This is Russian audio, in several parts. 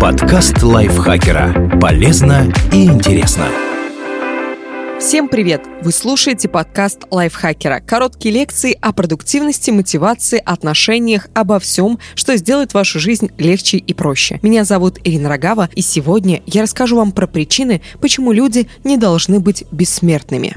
Подкаст Лайфхакера. Полезно и интересно. Всем привет! Вы слушаете подкаст Лайфхакера. Короткие лекции о продуктивности, мотивации, отношениях, обо всем, что сделает вашу жизнь легче и проще. Меня зовут Ирина Рогава, и сегодня я расскажу вам про причины, почему люди не должны быть бессмертными.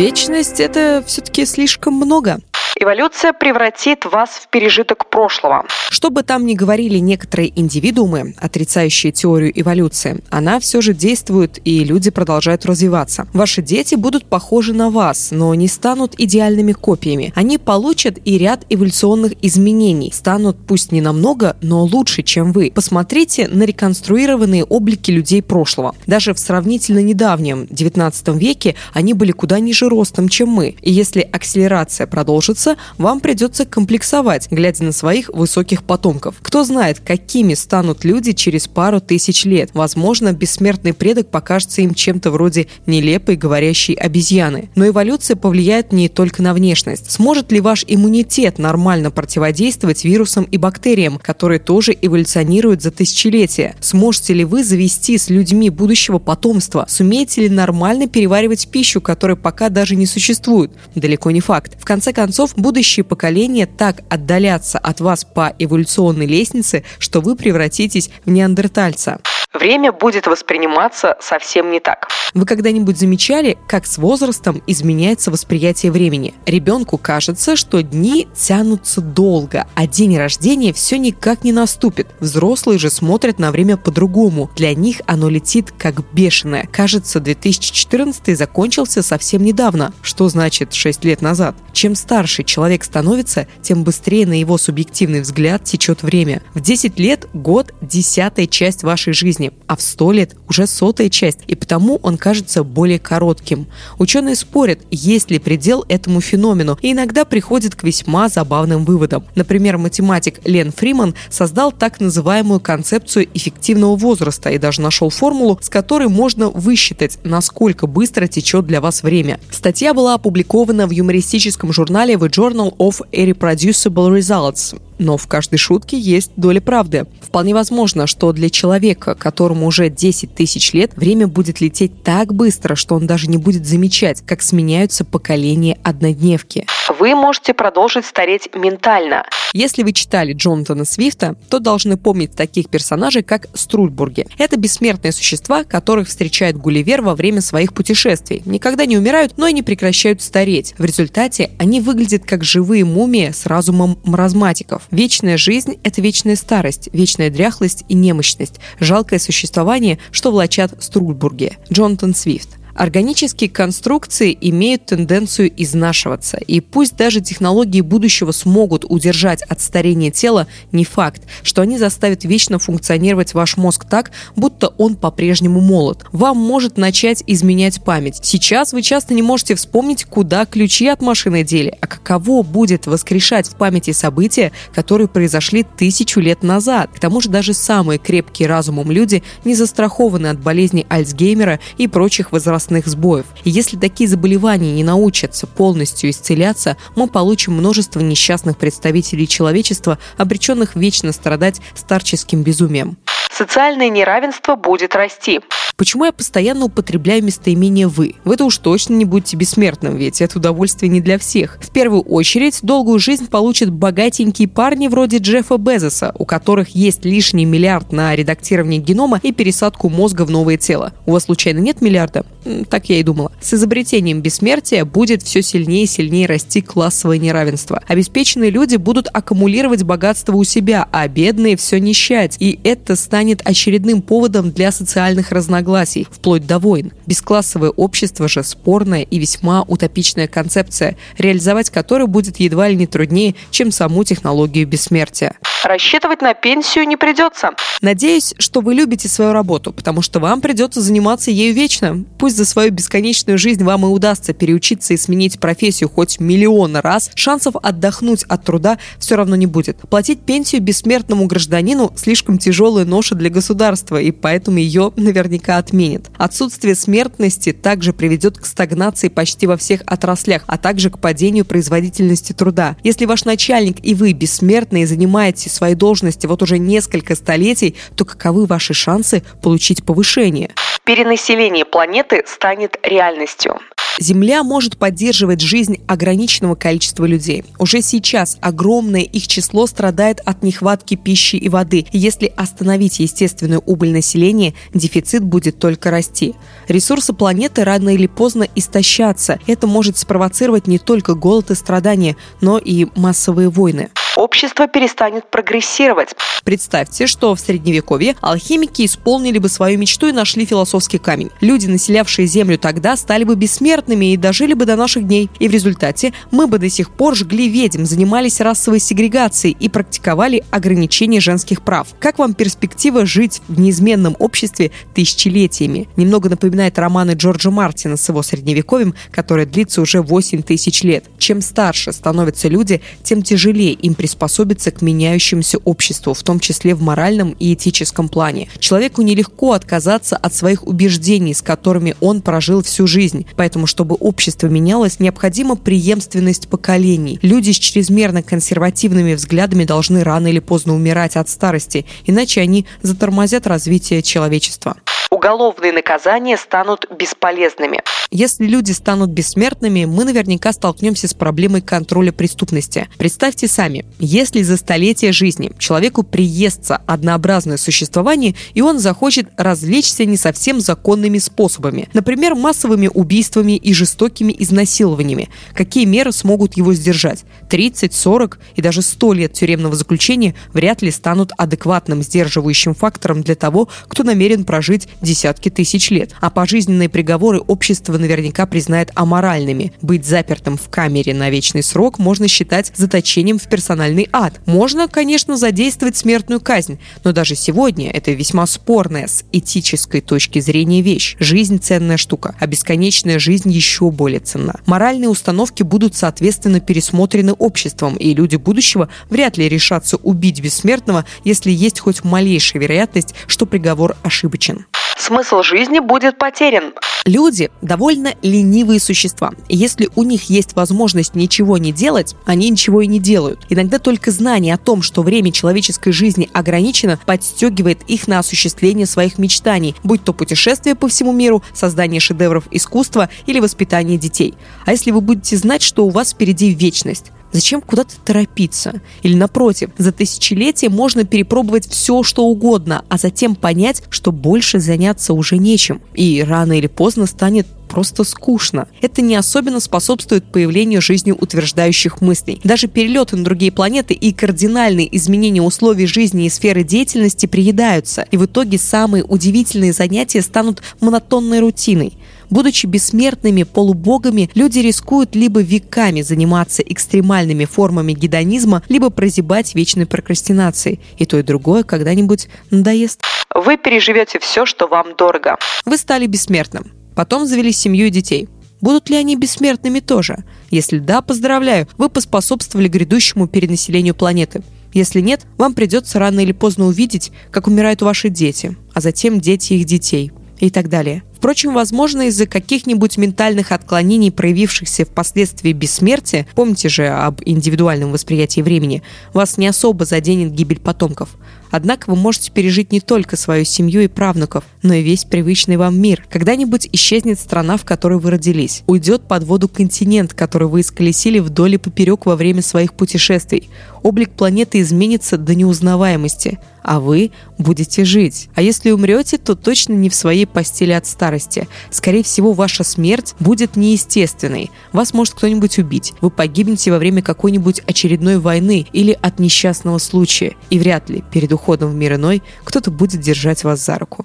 Вечность – это все-таки слишком много. Эволюция превратит вас в пережиток прошлого. Что бы там ни говорили некоторые индивидуумы, отрицающие теорию эволюции, она все же действует, и люди продолжают развиваться. Ваши дети будут похожи на вас, но не станут идеальными копиями. Они получат и ряд эволюционных изменений. Станут пусть не намного, но лучше, чем вы. Посмотрите на реконструированные облики людей прошлого. Даже в сравнительно недавнем 19 веке они были куда ниже ростом, чем мы. И если акселерация продолжится, вам придется комплексовать, глядя на своих высоких потомков. Кто знает, какими станут люди через пару тысяч лет. Возможно, бессмертный предок покажется им чем-то вроде нелепой говорящей обезьяны. Но эволюция повлияет не только на внешность. Сможет ли ваш иммунитет нормально противодействовать вирусам и бактериям, которые тоже эволюционируют за тысячелетия? Сможете ли вы завести с людьми будущего потомства? Сумеете ли нормально переваривать пищу, которая пока даже не существует? Далеко не факт. В конце концов, будущие поколения так отдалятся от вас по эволюционной лестнице, что вы превратитесь в неандертальца. Время будет восприниматься совсем не так. Вы когда-нибудь замечали, как с возрастом изменяется восприятие времени? Ребенку кажется, что дни тянутся долго, а день рождения все никак не наступит. Взрослые же смотрят на время по-другому. Для них оно летит как бешеное. Кажется, 2014 закончился совсем недавно, что значит 6 лет назад. Чем старше человек становится, тем быстрее на его субъективный взгляд течет время. В 10 лет год – 10-я часть вашей жизни, а в 100 лет уже 100-я часть, и потому он кажется более коротким. Ученые спорят, есть ли предел этому феномену, и иногда приходят к весьма забавным выводам. Например, математик Лен Фриман создал так называемую концепцию эффективного возраста и даже нашел формулу, с которой можно высчитать, насколько быстро течет для вас время. Статья была опубликована в юмористическом журнале The Journal of Irreproducible Results. Но в каждой шутке есть доля правды. Вполне возможно, что для человека, которому уже 10 тысяч лет, время будет лететь так быстро, что он даже не будет замечать, как сменяются поколения однодневки. Вы можете продолжить стареть ментально. Если вы читали Джонатана Свифта, то должны помнить таких персонажей, как Струльбурги. Это бессмертные существа, которых встречает Гулливер во время своих путешествий. Никогда не умирают, но и не прекращают стареть. В результате они выглядят как живые мумии с разумом маразматиков. Вечная жизнь – это вечная старость, вечная дряхлость и немощность, жалкое существование, что влачат Струльбурги. Джонатан Свифт. Органические конструкции имеют тенденцию изнашиваться. И пусть даже технологии будущего смогут удержать от старения тела, не факт, что они заставят вечно функционировать ваш мозг так, будто он по-прежнему молод. Вам может начать изменять память. Сейчас вы часто не можете вспомнить, куда ключи от машины дели, а каково будет воскрешать в памяти события, которые произошли 1000 лет назад. К тому же даже самые крепкие разумом люди не застрахованы от болезней Альцгеймера и прочих возрастных сбоев. И если такие заболевания не научатся полностью исцеляться, мы получим множество несчастных представителей человечества, обреченных вечно страдать старческим безумием. Социальное неравенство будет расти. Почему я постоянно употребляю местоимение «вы»? Вы-то уж точно не будете бессмертным, ведь это удовольствие не для всех. В первую очередь, долгую жизнь получат богатенькие парни вроде Джеффа Безоса, у которых есть лишний миллиард на редактирование генома и пересадку мозга в новое тело. У вас, случайно, нет миллиарда? Так я и думала. С изобретением бессмертия будет все сильнее и сильнее расти классовое неравенство. Обеспеченные люди будут аккумулировать богатство у себя, а бедные все нищать. И это станет очередным поводом для социальных разногласий, вплоть до войн. Бесклассовое общество же спорная и весьма утопичная концепция, реализовать которую будет едва ли не труднее, чем саму технологию бессмертия. Рассчитывать на пенсию не придется. Надеюсь, что вы любите свою работу, потому что вам придется заниматься ею вечно. Пусть за свою бесконечную жизнь вам и удастся переучиться и сменить профессию хоть миллион раз, шансов отдохнуть от труда все равно не будет. Платить пенсию бессмертному гражданину слишком тяжелая ноша для государства, и поэтому ее наверняка Свифта отменят. Отсутствие смертности также приведет к стагнации почти во всех отраслях, а также к падению производительности труда. Если ваш начальник и вы бессмертны и занимаете свои должности вот уже несколько столетий, то каковы ваши шансы получить повышение? Перенаселение планеты станет реальностью. Земля может поддерживать жизнь ограниченного количества людей. Уже сейчас огромное их число страдает от нехватки пищи и воды. И если остановить естественную убыль населения, дефицит будет только расти. Ресурсы планеты рано или поздно истощатся. Это может спровоцировать не только голод и страдания, но и массовые войны. Общество перестанет прогрессировать. Представьте, что в Средневековье алхимики исполнили бы свою мечту и нашли философский камень. Люди, населявшие Землю тогда, стали бы бессмертными и дожили бы до наших дней. И в результате мы бы до сих пор жгли ведьм, занимались расовой сегрегацией и практиковали ограничение женских прав. Как вам перспектива жить в неизменном обществе тысячелетиями? Немного напоминает романы Джорджа Мартина с его Средневековьем, которое длится уже 8000 лет. Чем старше становятся люди, тем тяжелее им приспособиться к меняющемуся обществу, в том числе в моральном и этическом плане. Человеку нелегко отказаться от своих убеждений, с которыми он прожил всю жизнь. Поэтому, чтобы общество менялось, необходима преемственность поколений. Люди с чрезмерно консервативными взглядами должны рано или поздно умирать от старости, иначе они затормозят развитие человечества. Уголовные наказания станут бесполезными. Если люди станут бессмертными, мы наверняка столкнемся с проблемой контроля преступности. Представьте сами, если за столетие жизни человеку приестся однообразное существование, и он захочет развлечься не совсем законными способами, например, массовыми убийствами и жестокими изнасилованиями, какие меры смогут его сдержать? 30, 40 и даже 100 лет тюремного заключения вряд ли станут адекватным сдерживающим фактором для того, кто намерен прожить десятки тысяч лет. А пожизненные приговоры общество наверняка признает аморальными. Быть запертым в камере на вечный срок можно считать заточением в персональный ад. Можно, конечно, задействовать смертную казнь, но даже сегодня это весьма спорная с этической точки зрения вещь. Жизнь – ценная штука, а бесконечная жизнь еще более ценна. Моральные установки будут, соответственно, пересмотрены обществом, и люди будущего вряд ли решатся убить бессмертного, если есть хоть малейшая вероятность, что приговор ошибочен. Смысл жизни будет потерян. Люди довольно ленивые существа. Если у них есть возможность ничего не делать, они ничего и не делают. Иногда только знание о том, что время человеческой жизни ограничено, подстегивает их на осуществление своих мечтаний, будь то путешествие по всему миру, создание шедевров искусства или воспитание детей. А если вы будете знать, что у вас впереди вечность? Зачем куда-то торопиться? Или напротив, за тысячелетия можно перепробовать все, что угодно, а затем понять, что больше заняться уже нечем. И рано или поздно станет просто скучно. Это не особенно способствует появлению жизнеутверждающих мыслей. Даже перелеты на другие планеты и кардинальные изменения условий жизни и сферы деятельности приедаются. И в итоге самые удивительные занятия станут монотонной рутиной. Будучи бессмертными полубогами, люди рискуют либо веками заниматься экстремальными формами гедонизма, либо прозябать вечной прокрастинацией. И то, и другое когда-нибудь надоест. Вы переживете все, что вам дорого. Вы стали бессмертным. Потом завели семью и детей. Будут ли они бессмертными тоже? Если да, поздравляю, вы поспособствовали грядущему перенаселению планеты. Если нет, вам придется рано или поздно увидеть, как умирают ваши дети, а затем дети их детей и так далее. Впрочем, возможно, из-за каких-нибудь ментальных отклонений, проявившихся впоследствии бессмертия, помните же об индивидуальном восприятии времени, вас не особо заденет гибель потомков. Однако вы можете пережить не только свою семью и правнуков, но и весь привычный вам мир. Когда-нибудь исчезнет страна, в которой вы родились. Уйдет под воду континент, который вы исколесили вдоль и поперек во время своих путешествий. Облик планеты изменится до неузнаваемости, а вы будете жить. А если умрете, то точно не в своей постели от старости. Скорее всего, ваша смерть будет неестественной. Вас может кто-нибудь убить. Вы погибнете во время какой-нибудь очередной войны или от несчастного случая. И вряд ли перед уходом в мир иной кто-то будет держать вас за руку.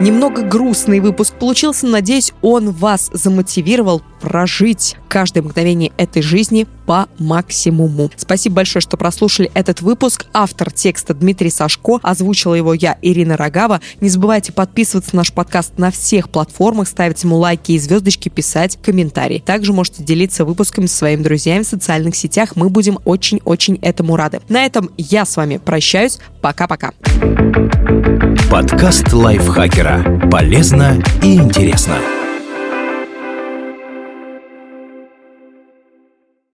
Немного грустный выпуск получился. Надеюсь, он вас замотивировал прожить каждое мгновение этой жизни по максимуму. Спасибо большое, что прослушали этот выпуск. Автор текста Дмитрий Сашко, озвучила его я, Ирина Рогава. Не забывайте подписываться на наш подкаст на всех платформах, ставить ему лайки и звездочки, писать комментарии. Также можете делиться выпусками со своими друзьями в социальных сетях. Мы будем очень-очень этому рады. На этом я с вами прощаюсь. Пока-пока. Подкаст Лайфхакера. Полезно и интересно.